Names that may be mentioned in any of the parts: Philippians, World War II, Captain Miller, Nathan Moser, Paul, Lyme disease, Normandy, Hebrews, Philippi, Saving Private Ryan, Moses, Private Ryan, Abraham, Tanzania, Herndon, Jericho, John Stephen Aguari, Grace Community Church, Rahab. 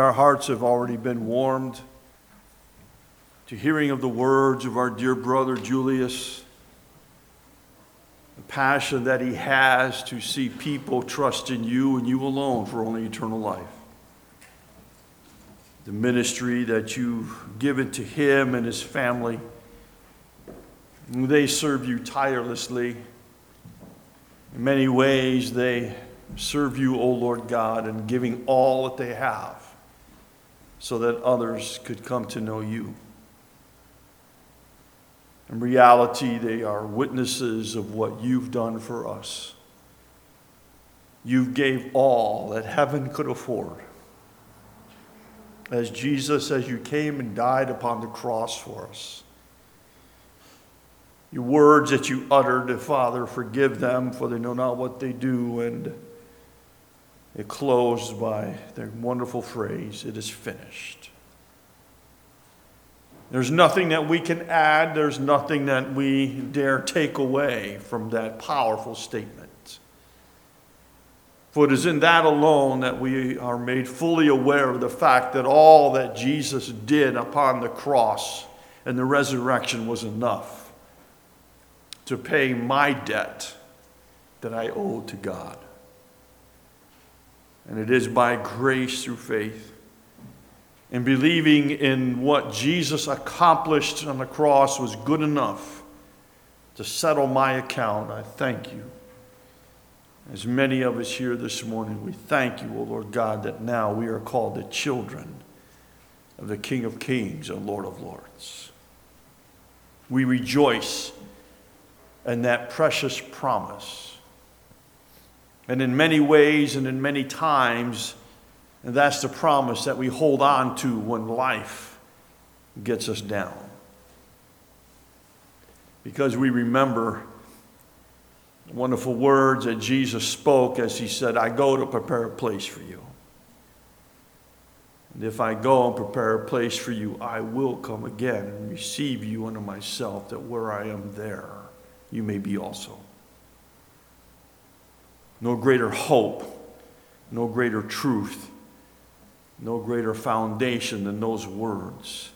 Our hearts have already been warmed to hearing of the words of our dear brother Julius, the passion that he has to see people trust in you and you alone for only eternal life. The ministry that you've given to him and his family, they serve you tirelessly. In many ways, they serve you, O Lord God, in giving all that they have, so that others could come to know you. In reality, they are witnesses of what you've done for us. You gave all that heaven could afford. As Jesus, as you came and died upon the cross for us, your words that you uttered, Father, forgive them, for they know not what they do, and it closed by the wonderful phrase, it is finished. There's nothing that we can add. There's nothing that we dare take away from that powerful statement. For it is in that alone that we are made fully aware of the fact that all that Jesus did upon the cross and the resurrection was enough to pay my debt that I owed to God. And it is by grace through faith and believing in what Jesus accomplished on the cross was good enough to settle my account. I thank you. As many of us here this morning, we thank you, O Lord God, that now we are called the children of the King of Kings and Lord of Lords. We rejoice in that precious promise. And in many ways and in many times, and that's the promise that we hold on to when life gets us down. Because we remember the wonderful words that Jesus spoke as he said, I go to prepare a place for you. And if I go and prepare a place for you, I will come again and receive you unto myself, that where I am there, you may be also. No greater hope, no greater truth, no greater foundation than those words.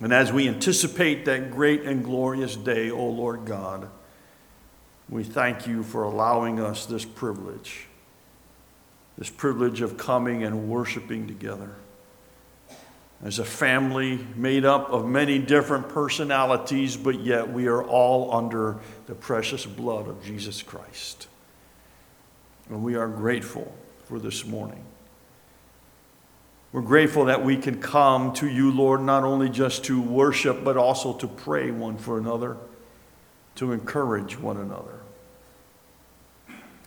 And as we anticipate that great and glorious day, O Lord God, we thank you for allowing us this privilege of coming and worshiping together as a family made up of many different personalities, but yet we are all under the precious blood of Jesus Christ. And we are grateful for this morning. We're grateful that we can come to you, Lord, not only just to worship, but also to pray one for another, to encourage one another.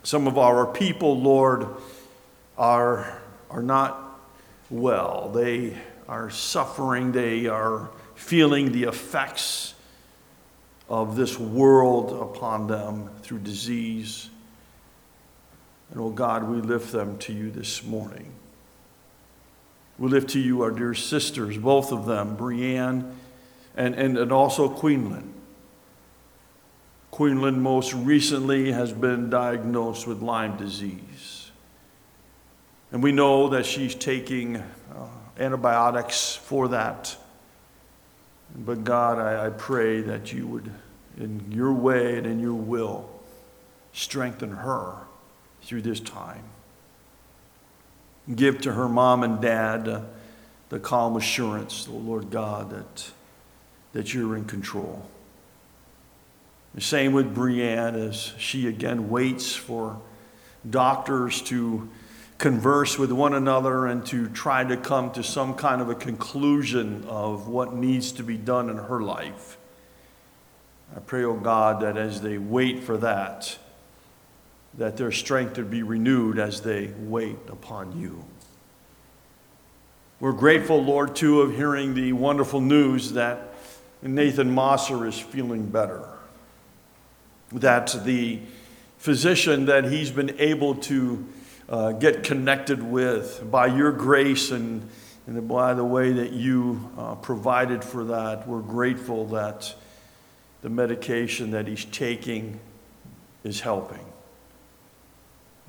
Some of our people, Lord, are not well. They are suffering. They are feeling the effects of this world upon them through disease. And, oh God, we lift them to you this morning. We lift to you our dear sisters, both of them, Breanne and also Queenland. Queenland most recently has been diagnosed with Lyme disease. And we know that she's taking antibiotics for that. But, God, I pray that you would, in your way and in your will, strengthen her through this time. Give to her mom and dad the calm assurance, oh Lord God, that you're in control. The same with Breanne as she again waits for doctors to converse with one another and to try to come to some kind of a conclusion of what needs to be done in her life. I pray, oh God, that as they wait for that their strength would be renewed as they wait upon you. We're grateful, Lord, too, of hearing the wonderful news that Nathan Moser is feeling better, that the physician that he's been able to get connected with by your grace and by the way that you provided for that, we're grateful that the medication that he's taking is helping.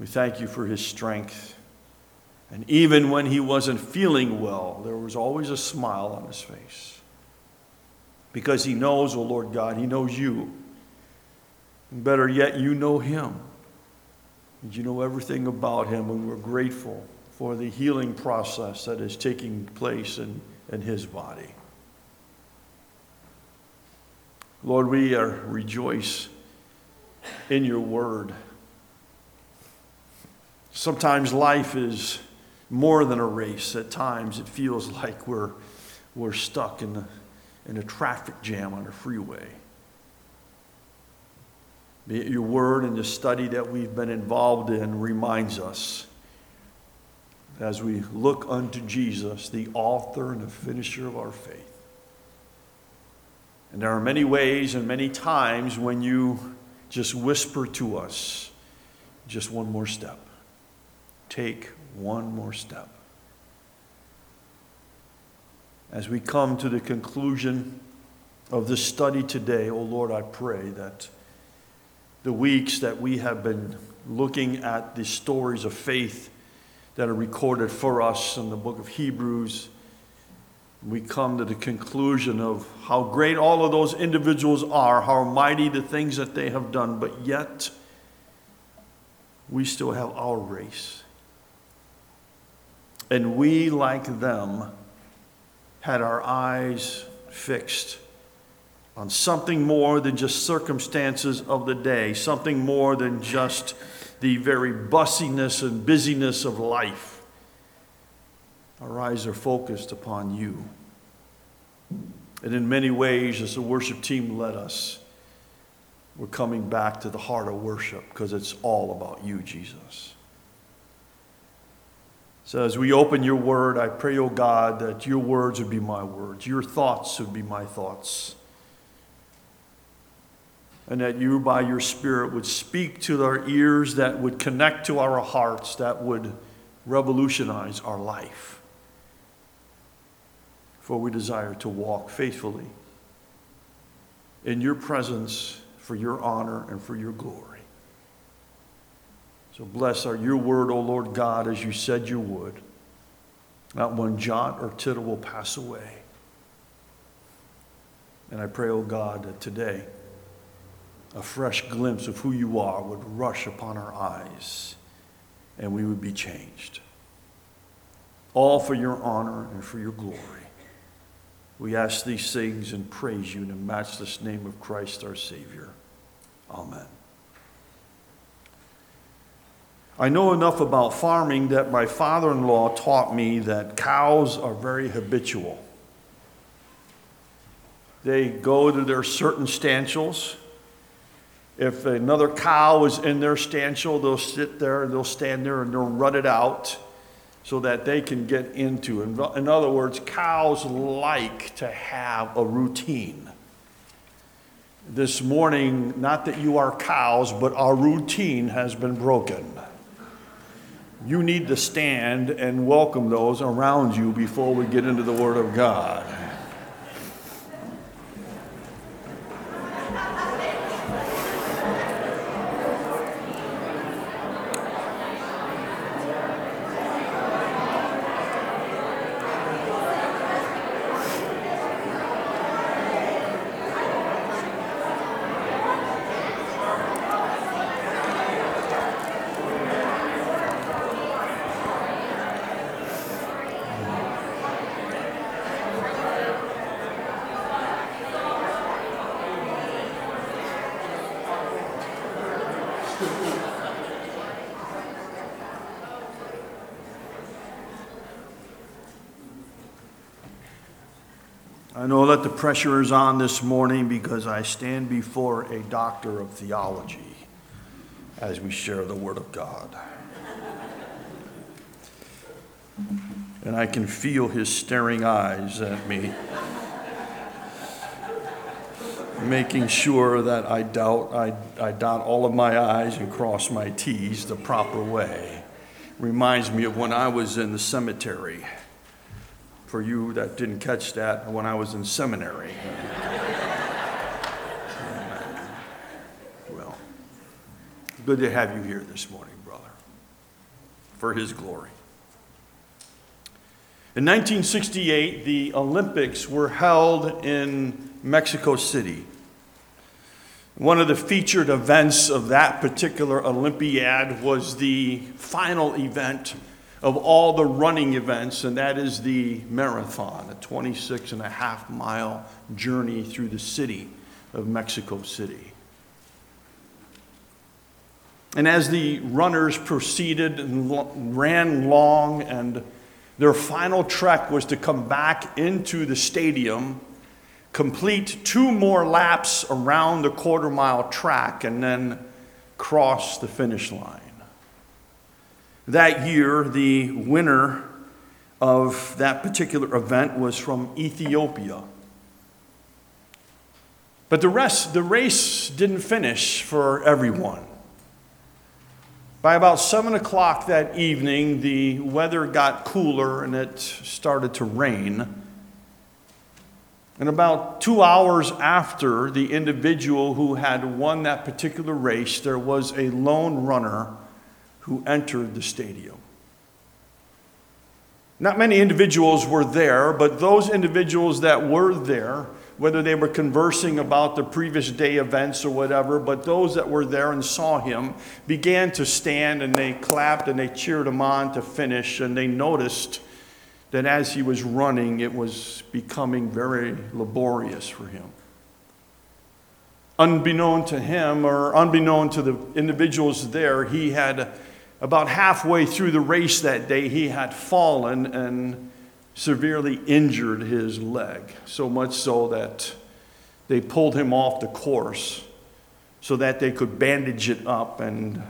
We thank you for his strength. And even when he wasn't feeling well, there was always a smile on his face. Because he knows, oh Lord God, he knows you. And better yet, you know him. And you know everything about him, and we're grateful for the healing process that is taking place in his body. Lord, we rejoice in your word. Sometimes life is more than a race. At times it feels like we're stuck in a traffic jam on a freeway. Your word and the study that we've been involved in reminds us, as we look unto Jesus, the author and the finisher of our faith. And there are many ways and many times when you just whisper to us, just one more step. Take one more step. As we come to the conclusion of this study today, oh Lord, I pray that the weeks that we have been looking at the stories of faith that are recorded for us in the book of Hebrews, we come to the conclusion of how great all of those individuals are, how mighty the things that they have done, but yet we still have our race. And we, like them, had our eyes fixed on something more than just circumstances of the day, something more than just the very busyness and busyness of life. Our eyes are focused upon you. And in many ways, as the worship team led us, we're coming back to the heart of worship because it's all about you, Jesus. So as we open your word, I pray, oh God, that your words would be my words, your thoughts would be my thoughts, and that you, by your Spirit, would speak to our ears, that would connect to our hearts, that would revolutionize our life. For we desire to walk faithfully in your presence for your honor and for your glory. So bless your word, O Lord God, as you said you would. Not one jot or tittle will pass away. And I pray, O God, that today, a fresh glimpse of who you are would rush upon our eyes, and we would be changed. All for your honor and for your glory. We ask these things and praise you in the matchless name of Christ our Savior. Amen. I know enough about farming that my father-in-law taught me that cows are very habitual. They go to their certain stanchials. If another cow is in their stanchial, they'll sit there, they'll stand there, and they'll rut it out so that they can get into it. In other words, cows like to have a routine. This morning, not that you are cows, but our routine has been broken. You need to stand and welcome those around you before we get into the Word of God. I know that the pressure is on this morning because I stand before a doctor of theology as we share the Word of God. And I can feel his staring eyes at me, making sure that I dot all of my I's and cross my T's the proper way. Reminds me of when I was in the cemetery. For you that didn't catch that, when I was in seminary. Well, good to have you here this morning, brother, for his glory. In 1968, the Olympics were held in Mexico City. One of the featured events of that particular Olympiad was the final event of all the running events, and that is the marathon, a 26.5-mile journey through the city of Mexico City. And as the runners proceeded and ran long, and their final trek was to come back into the stadium, complete 2 more laps around the quarter-mile track, and then cross the finish line. That year, the winner of that particular event was from Ethiopia. But the race didn't finish for everyone. By about 7 o'clock that evening, the weather got cooler and it started to rain. And about 2 hours after the individual who had won that particular race, there was a lone runner who entered the stadium. Not many individuals were there, but those individuals that were there, whether they were conversing about the previous day events or whatever, but those that were there and saw him began to stand, and they clapped and they cheered him on to finish, and they noticed that as he was running, it was becoming very laborious for him. Unbeknown to him, or unbeknown to the individuals there, he had, about halfway through the race that day, he had fallen and severely injured his leg, so much so that they pulled him off the course so that they could bandage it up, and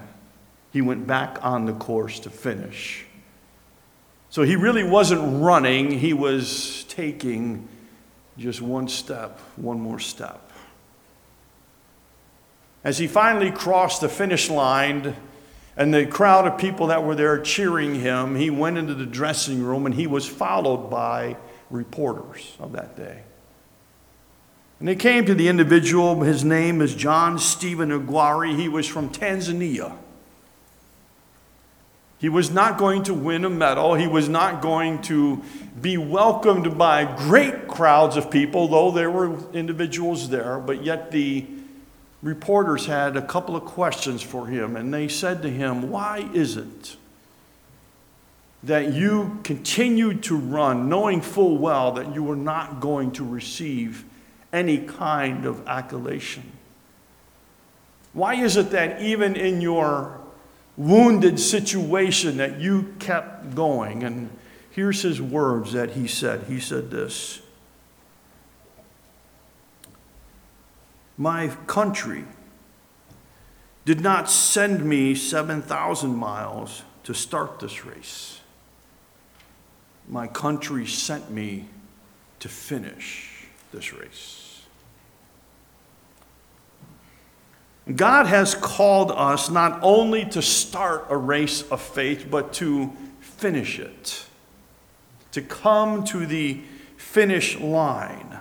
he went back on the course to finish. So he really wasn't running, he was taking just one step, one more step. As he finally crossed the finish line and the crowd of people that were there cheering him, he went into the dressing room and he was followed by reporters of that day. And they came to the individual. His name is John Stephen Aguari. He was from Tanzania. He was not going to win a medal. He was not going to be welcomed by great crowds of people, though there were individuals there. But yet the reporters had a couple of questions for him, and they said to him, "Why is it that you continued to run, knowing full well that you were not going to receive any kind of accolation? Why is it that even in your wounded situation that you kept going?" And here's his words that he said. He said this: "My country did not send me 7,000 miles to start this race. My country sent me to finish this race." God has called us not only to start a race of faith, but to finish it, to come to the finish line.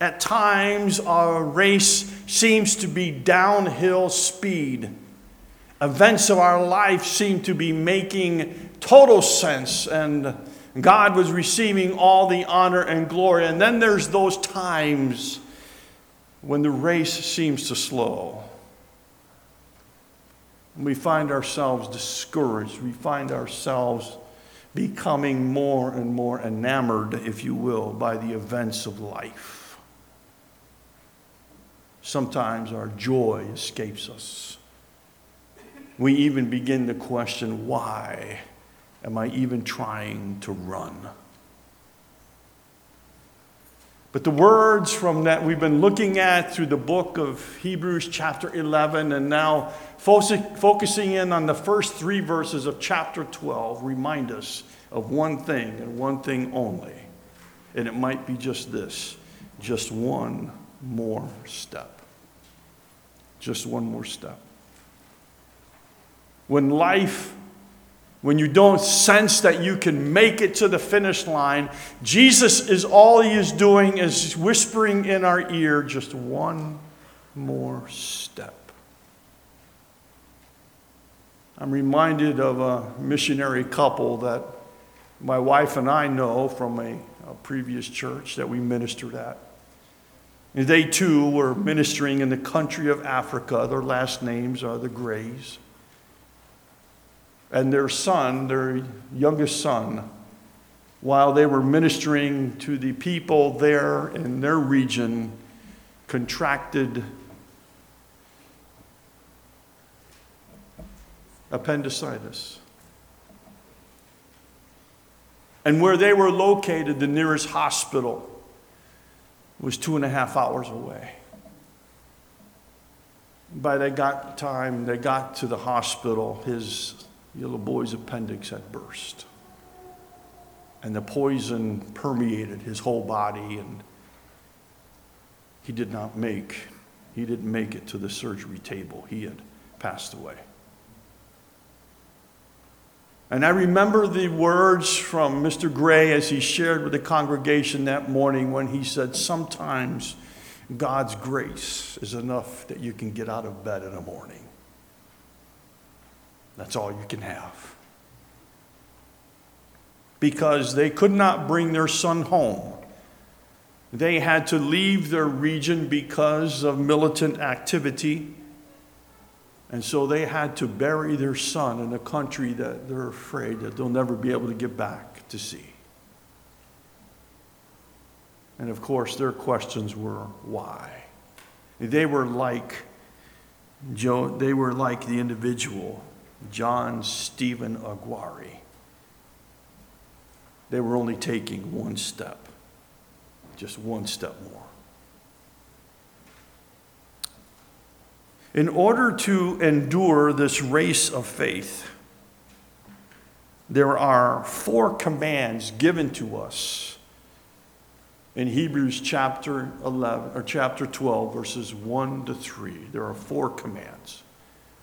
At times, our race seems to be downhill speed. Events of our life seem to be making total sense, and God was receiving all the honor and glory. And then there's those times when the race seems to slow, we find ourselves discouraged. We find ourselves becoming more and more enamored, if you will, by the events of life. Sometimes our joy escapes us. We even begin to question, why am I even trying to run? But the words from that we've been looking at through the book of Hebrews chapter 11, and now focusing in on the first 3 verses of chapter 12, remind us of one thing and one thing only. And it might be just this: just one more step. Just one more step. When you don't sense that you can make it to the finish line, Jesus is all he is doing is whispering in our ear, just one more step. I'm reminded of a missionary couple that my wife and I know from a previous church that we ministered at. And they too were ministering in the country of Africa. Their last names are the Grays. And their son, their youngest son, while they were ministering to the people there in their region, contracted appendicitis. And where they were located, the nearest hospital was 2.5 hours away. By that time they got to the hospital, his little boy's appendix had burst. And the poison permeated his whole body, and he didn't make it to the surgery table. He had passed away. And I remember the words from Mr. Gray as he shared with the congregation that morning when he said, sometimes God's grace is enough that you can get out of bed in the morning. That's all you can have. Because they could not bring their son home. They had to leave their region because of militant activity. And so they had to bury their son in a country that they're afraid that they'll never be able to get back to see. And of course, their questions were, why? They were like the individual, John Stephen Aguari. They were only taking one step, just one step more. In order to endure this race of faith, there are 4 commands given to us in Hebrews chapter 11 or chapter 12, verses 1-3. There are 4 commands.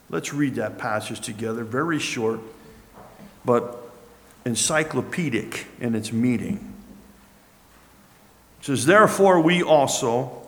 Let's read that passage together, very short, but encyclopedic in its meaning. It says, therefore we also,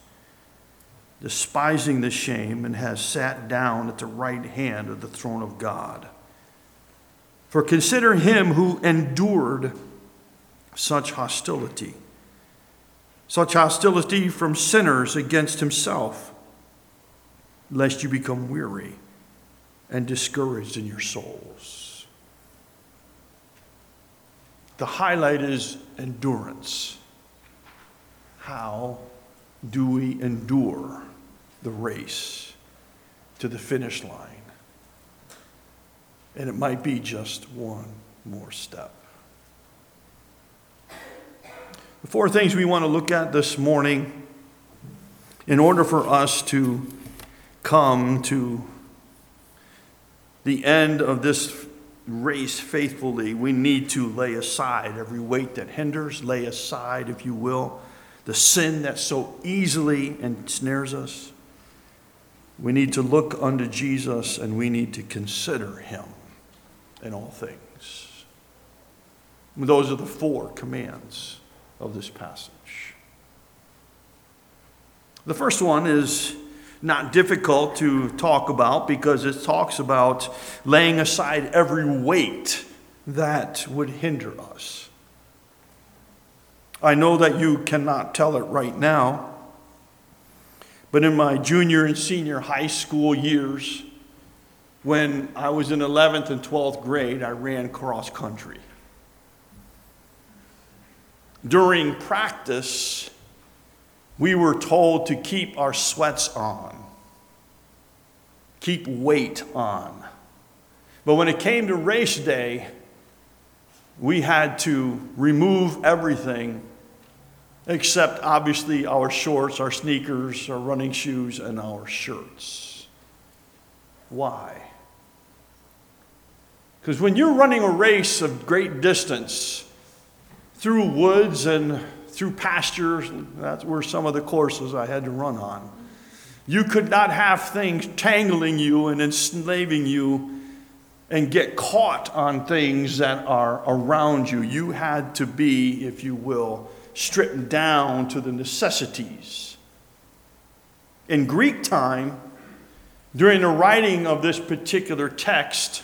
despising the shame, and has sat down at the right hand of the throne of God. For consider him who endured such hostility from sinners against himself, lest you become weary and discouraged in your souls. The highlight is endurance. How do we endure the race to the finish line? And it might be just one more step. The 4 things we want to look at this morning in order for us to come to the end of this race faithfully, we need to lay aside every weight that hinders, lay aside, if you will, the sin that so easily ensnares us. We need to look unto Jesus, and we need to consider him in all things. Those are the 4 commands of this passage. The first one is not difficult to talk about because it talks about laying aside every weight that would hinder us. I know that you cannot tell it right now, but in my junior and senior high school years, when I was in 11th and 12th grade, I ran cross country. During practice, we were told to keep our sweats on, keep weight on. But when it came to race day, we had to remove everything except obviously our shorts, our sneakers, our running shoes, and our shirts. Why? Because when you're running a race of great distance, through woods and through pastures. That were some of the courses I had to run on. You could not have things tangling you and enslaving you and get caught on things that are around you. You had to be, if you will, stripped down to the necessities. In Greek time, during the writing of this particular text,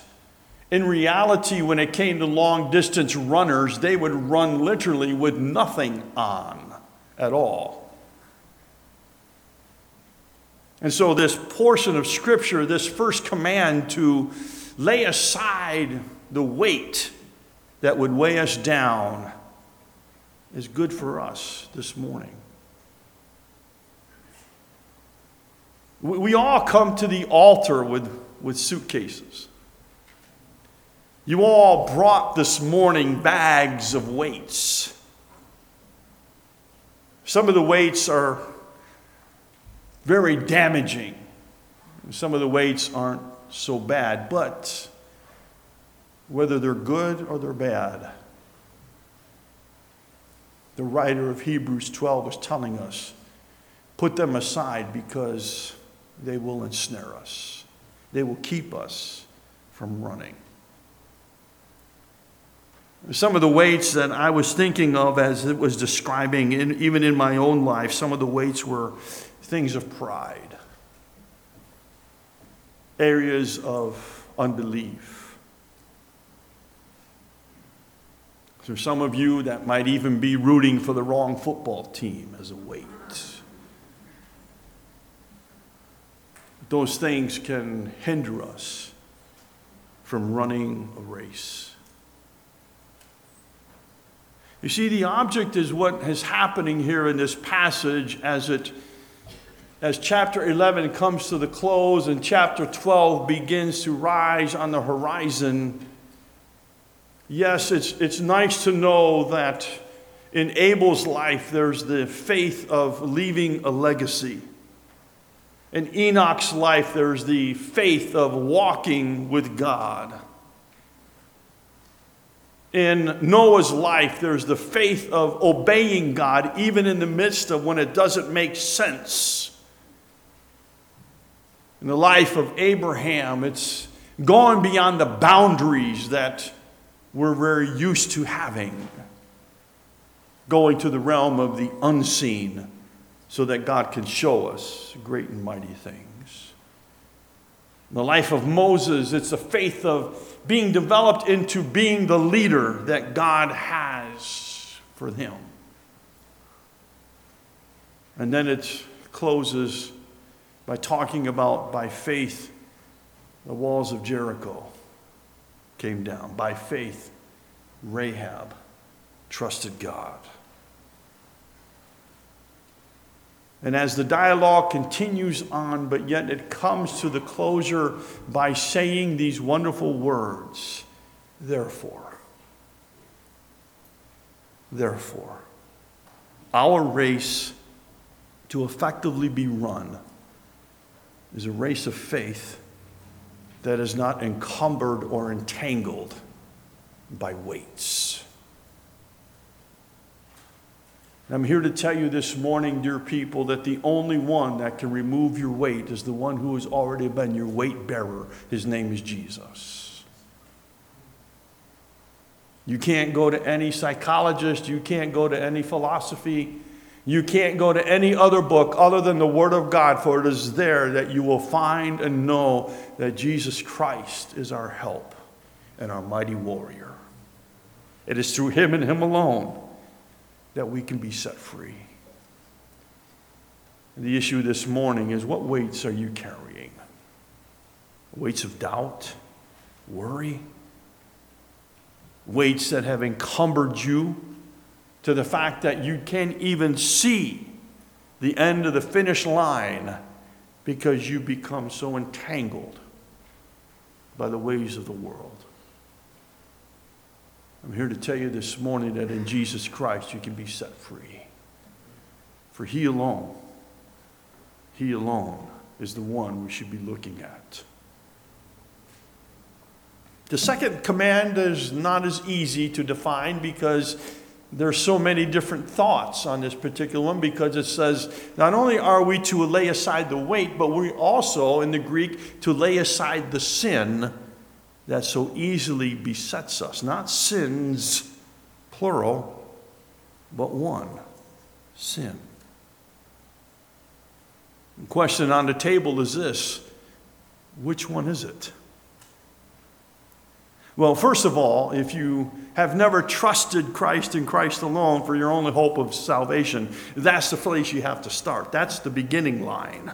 in reality, when it came to long-distance runners, they would run literally with nothing on at all. And so this portion of Scripture, this first command to lay aside the weight that would weigh us down, is good for us this morning. We all come to the altar with suitcases. You all brought this morning bags of weights. Some of the weights are very damaging. Some of the weights aren't so bad, but whether they're good or they're bad, the writer of Hebrews 12 is telling us, put them aside because they will ensnare us. They will keep us from running. Some of the weights that I was thinking of as it was describing, even in my own life, some of the weights were things of pride, areas of unbelief. So some of you that might even be rooting for the wrong football team as a weight. Those things can hinder us from running a race. You see, the object is what is happening here in this passage as chapter 11 comes to the close and chapter 12 begins to rise on the horizon. Yes, it's nice to know that in Abel's life there's the faith of leaving a legacy. In Enoch's life, there's the faith of walking with God. In Noah's life, there's the faith of obeying God, even in the midst of when it doesn't make sense. In the life of Abraham, it's going beyond the boundaries that we're very used to having, going to the realm of the unseen, so that God can show us great and mighty things. In the life of Moses, it's the faith of being developed into being the leader that God has for him. And then it closes by talking about, by faith, the walls of Jericho came down. By faith, Rahab trusted God. And as the dialogue continues on, but yet it comes to the closure by saying these wonderful words, therefore. Therefore, our race to effectively be run is a race of faith that is not encumbered or entangled by weights. I'm here to tell you this morning, dear people, that the only one that can remove your weight is the one who has already been your weight bearer. His name is Jesus. You can't go to any psychologist. You can't go to any philosophy. You can't go to any other book other than the Word of God, for it is there that you will find and know that Jesus Christ is our help and our mighty warrior. It is through Him and Him alone that we can be set free. And the issue this morning is, what weights are you carrying? Weights of doubt, worry, weights that have encumbered you to the fact that you can't even see the end of the finish line because you become so entangled by the ways of the world. I'm here to tell you this morning that in Jesus Christ you can be set free. For He alone is the one we should be looking at. The second command is not as easy to define because There's so many different thoughts on this particular one, because it says not only are we to lay aside the weight, but we also, in the Greek, to lay aside the sin that so easily besets us. Not sins, plural, but one, sin. The question on the table is this: which one is it? Well, first of all, if you have never trusted Christ and Christ alone for your only hope of salvation, that's the place you have to start. That's the beginning line.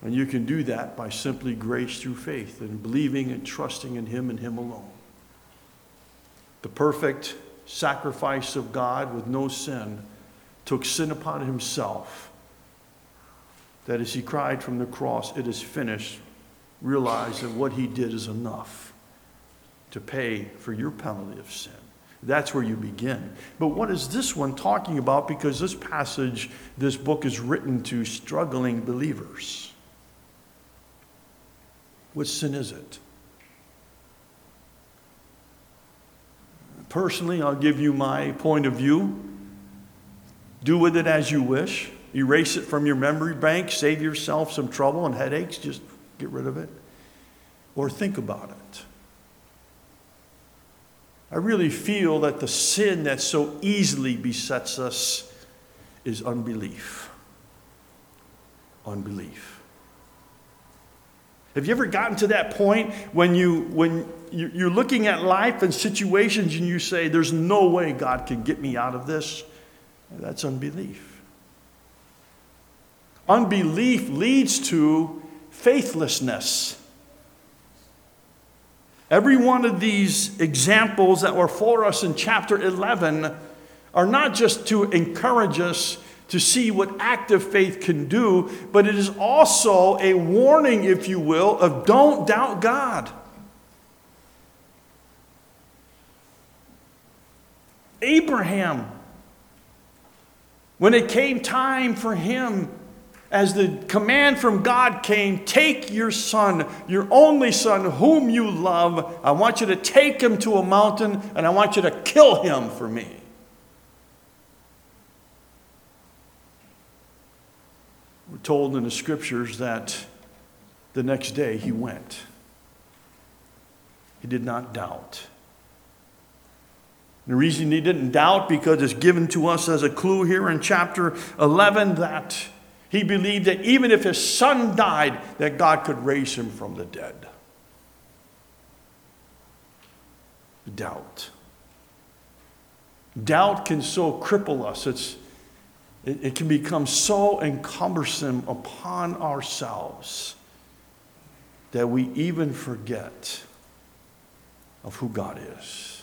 And you can do that by simply grace through faith and believing and trusting in Him and Him alone. The perfect sacrifice of God with no sin took sin upon Himself, that as He cried from the cross, "It is finished," realized that what He did is enough to pay for your penalty of sin. That's where you begin. But what is this one talking about? Because this passage, this book is written to struggling believers. What sin is it? Personally, I'll give you my point of view. Do with it as you wish. Erase it from your memory bank. Save yourself some trouble and headaches. Just get rid of it. Or think about it. I really feel that the sin that so easily besets us is unbelief. Unbelief. Have you ever gotten to that point when you're looking at life and situations and you say, "There's no way God can get me out of this"? That's unbelief. Unbelief leads to faithlessness. Every one of these examples that were for us in chapter 11 are not just to encourage us to see what active faith can do, but it is also a warning, if you will, of don't doubt God. Abraham, when it came time for him, as the command from God came, "Take your son, your only son, whom you love. I want you to take him to a mountain, and I want you to kill him for me." We're told in the scriptures that the next day he went. He did not doubt. The reason he didn't doubt, because it's given to us as a clue here in chapter 11, that he believed that even if his son died, that God could raise him from the dead. Doubt. Doubt can so cripple us. It can become so encumbersome upon ourselves that we even forget of who God is.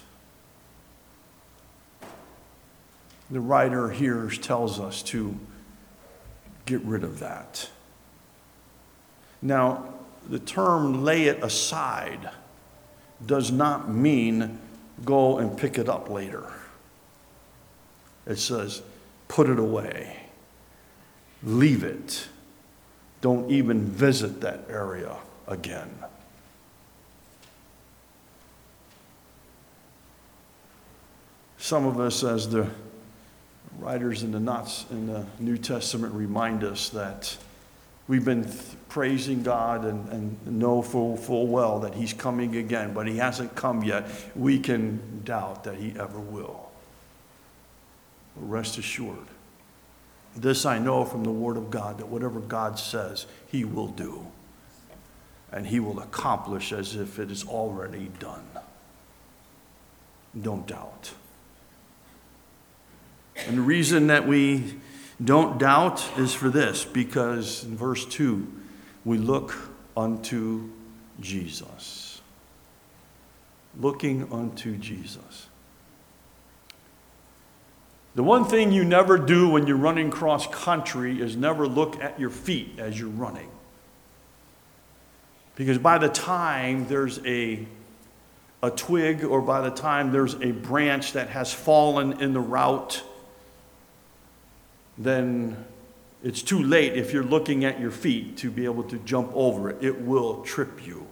The writer here tells us to get rid of that. Now, the term "lay it aside" does not mean go and pick it up later. It says put it away. Leave it. Don't even visit that area again. Some of us, as the writers in the New Testament remind us, that we've been praising God and know full well that He's coming again, but He hasn't come yet. We can doubt that He ever will. But rest assured, this I know from the Word of God, that whatever God says, He will do. And He will accomplish as if it is already done. Don't doubt. And the reason that we don't doubt is for this, because in verse 2, we look unto Jesus. Looking unto Jesus. The one thing you never do when you're running cross country is never look at your feet as you're running. Because by the time there's a twig, or by the time there's a branch that has fallen in the route, then it's too late if you're looking at your feet to be able to jump over it. It will trip you.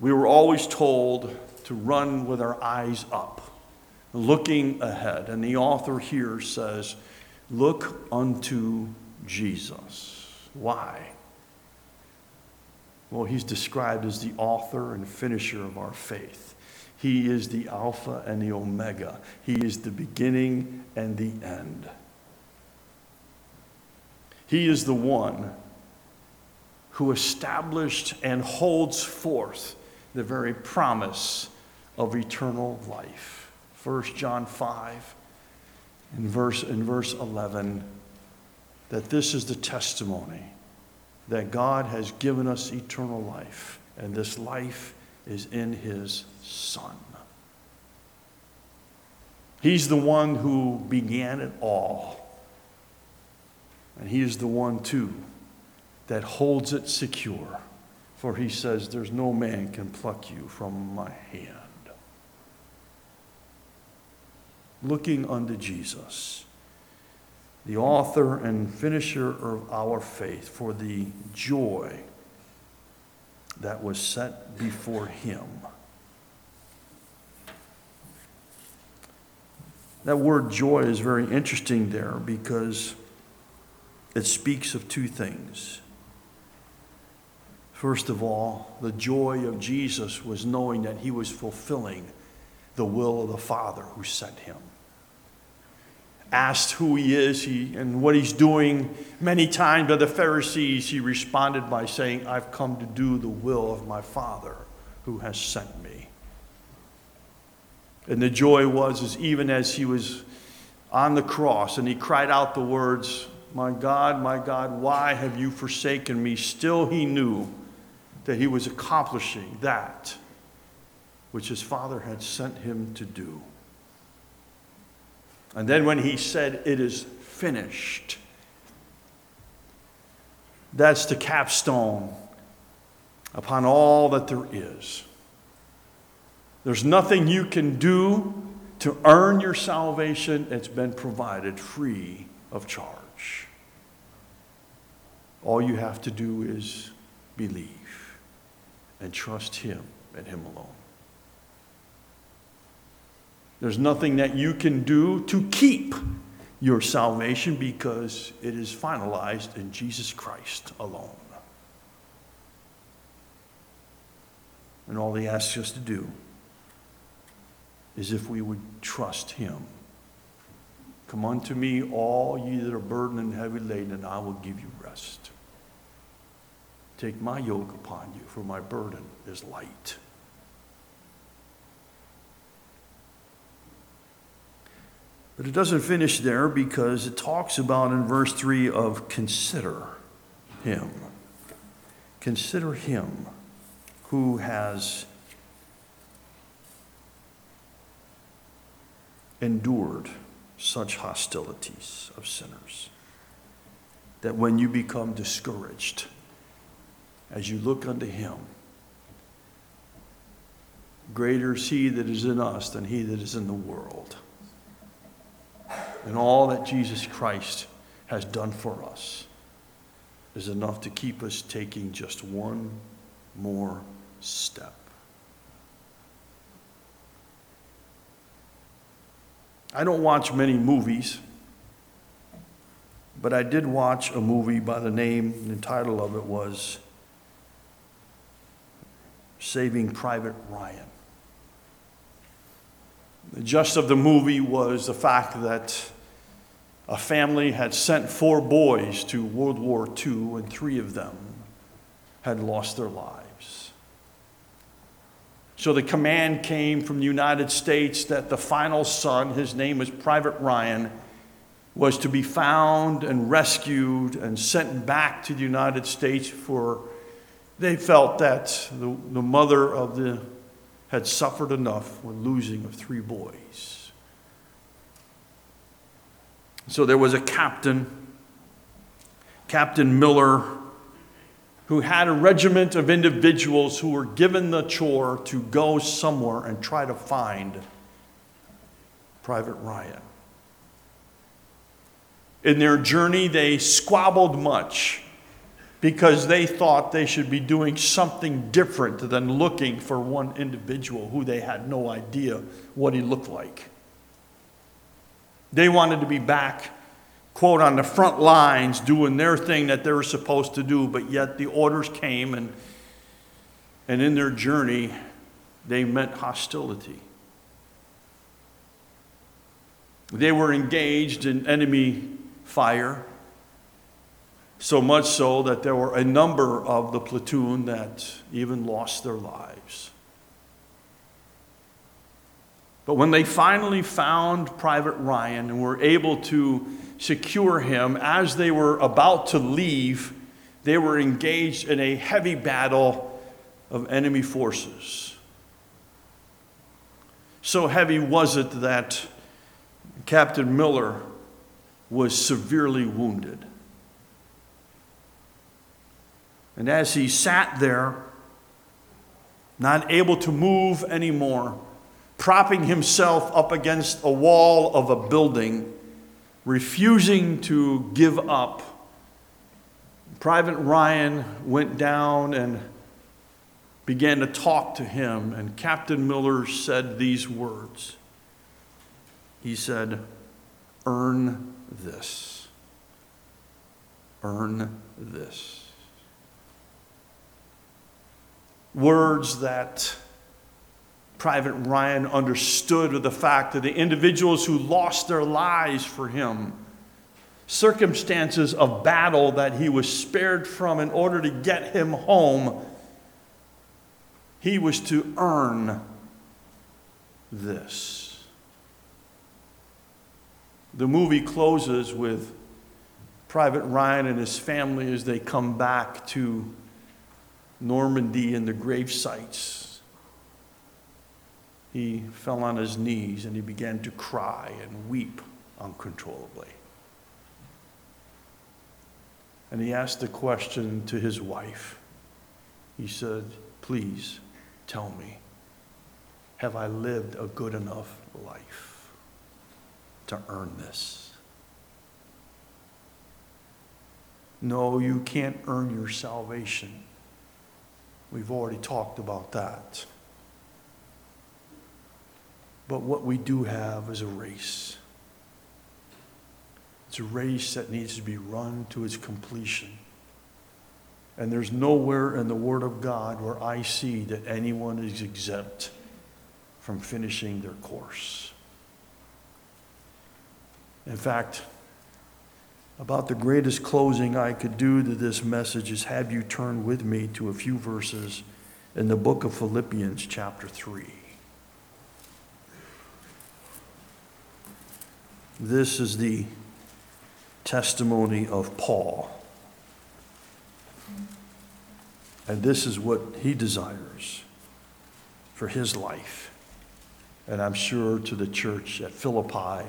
We were always told to run with our eyes up, looking ahead. And the author here says, look unto Jesus. Why? Well, he's described as the author and finisher of our faith. He is the Alpha and the Omega. He is the beginning and the end. He is the one who established and holds forth the very promise of eternal life. 1 John 5, in verse 11, that this is the testimony, that God has given us eternal life, and this life is in his Son. He's the one who began it all, and he is the one, too, that holds it secure, for he says, there's no man can pluck you from my hand. Looking unto Jesus, the author and finisher of our faith, for the joy that was set before him. That word joy is very interesting there, because it speaks of two things. First of all, the joy of Jesus was knowing that he was fulfilling the will of the Father who sent him. Asked who he is and what he's doing many times by the Pharisees, he responded by saying, I've come to do the will of my Father who has sent me. And the joy was even as he was on the cross and he cried out the words, my God, why have you forsaken me? Still he knew that he was accomplishing that which his Father had sent him to do. And then when he said, it is finished, that's the capstone upon all that there is. There's nothing you can do to earn your salvation. It's been provided free of charge. All you have to do is believe and trust him and him alone. There's nothing that you can do to keep your salvation, because it is finalized in Jesus Christ alone. And all he asks us to do is if we would trust him. Come unto me, all ye that are burdened and heavy laden, and I will give you rest. Take my yoke upon you, for my burden is light. But it doesn't finish there, because it talks about in verse 3 of consider him. Consider him who has endured such hostilities of sinners, that when you become discouraged, as you look unto him, greater is he that is in us than he that is in the world. And all that Jesus Christ has done for us is enough to keep us taking just one more step. I don't watch many movies, but I did watch a movie by the name, the title of it was Saving Private Ryan. The gist of the movie was the fact that a family had sent 4 boys to World War II, and 3 of them had lost their lives. So the command came from the United States that the final son, his name was Private Ryan, was to be found and rescued and sent back to the United States, for they felt that the mother of the had suffered enough when losing of 3 boys. So there was a captain, Captain Miller, who had a regiment of individuals who were given the chore to go somewhere and try to find Private Ryan. In their journey, they squabbled much, because they thought they should be doing something different than looking for one individual who they had no idea what he looked like. They wanted to be back, quote, on the front lines doing their thing that they were supposed to do, but yet the orders came, and in their journey, they met hostility. They were engaged in enemy fire, so much so that there were a number of the platoon that even lost their lives. But when they finally found Private Ryan and were able to secure him, as they were about to leave, they were engaged in a heavy battle of enemy forces. So heavy was it that Captain Miller was severely wounded. And as he sat there, not able to move anymore, propping himself up against a wall of a building, refusing to give up, Private Ryan went down and began to talk to him, and Captain Miller said these words. He said, "Earn this. Earn this." Words that Private Ryan understood, of the fact that the individuals who lost their lives for him, circumstances of battle that he was spared from in order to get him home, he was to earn this. The movie closes with Private Ryan and his family as they come back to Normandy and the grave sites. He fell on his knees and he began to cry and weep uncontrollably. And he asked the question to his wife. He said, "Please tell me, have I lived a good enough life to earn this?" No, you can't earn your salvation. We've already talked about that. But what we do have is a race. It's a race that needs to be run to its completion. And there's nowhere in the Word of God where I see that anyone is exempt from finishing their course. In fact, about the greatest closing I could do to this message is have you turn with me to a few verses in the book of Philippians chapter 3. This is the testimony of Paul. And this is what he desires for his life. And I'm sure to the church at Philippi.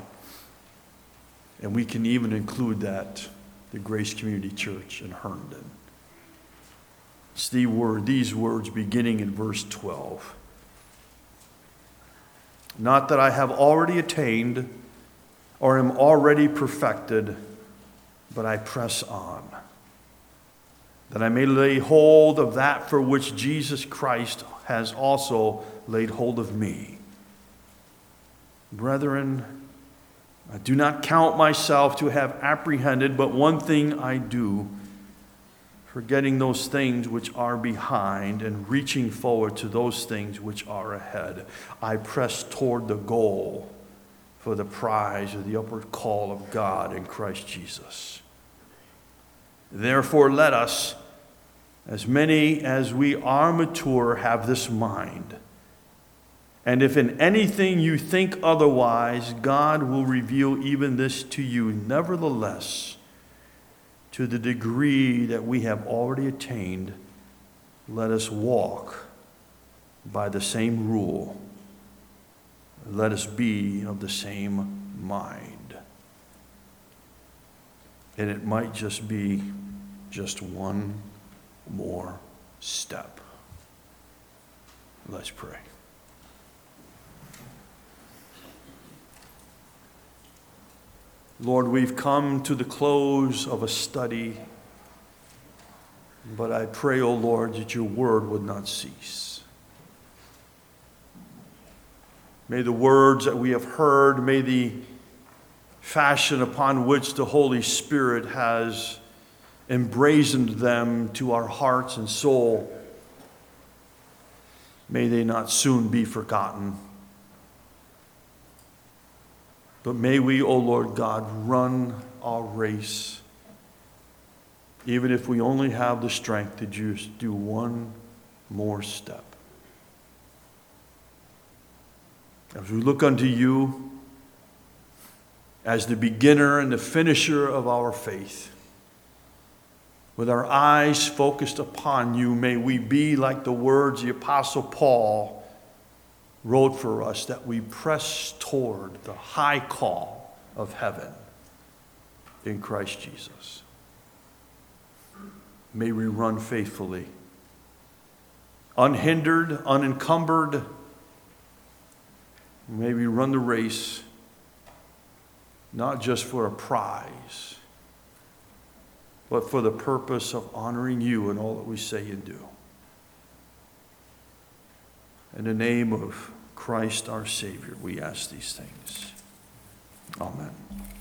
And we can even include that, the Grace Community Church in Herndon. It's the word, these words beginning in verse 12. "Not that I have already attained or am already perfected, but I press on, that I may lay hold of that for which Jesus Christ has also laid hold of me. Brethren, I do not count myself to have apprehended, but one thing I do, forgetting those things which are behind and reaching forward to those things which are ahead, I press toward the goal for the prize of the upward call of God in Christ Jesus. Therefore, let us, as many as we are mature, have this mind. And if in anything you think otherwise, God will reveal even this to you. Nevertheless, to the degree that we have already attained, let us walk by the same rule. Let us be of the same mind." And it might just be just one more step. Let's pray. Lord, we've come to the close of a study But I pray, O Lord, that your word would not cease. May the words that we have heard, may the fashion upon which the Holy Spirit has embrazened them to our hearts and soul, may they not soon be forgotten. But may we, O Lord God, run our race, even if we only have the strength to just do one more step. As we look unto you as the beginner and the finisher of our faith, with our eyes focused upon you, may we be like the words the Apostle Paul wrote for us, that we press toward the high call of heaven in Christ Jesus. May we run faithfully, unhindered, unencumbered. May we run the race, not just for a prize, but for the purpose of honoring you in all that we say and do. In the name of Christ our Savior, we ask these things. Amen.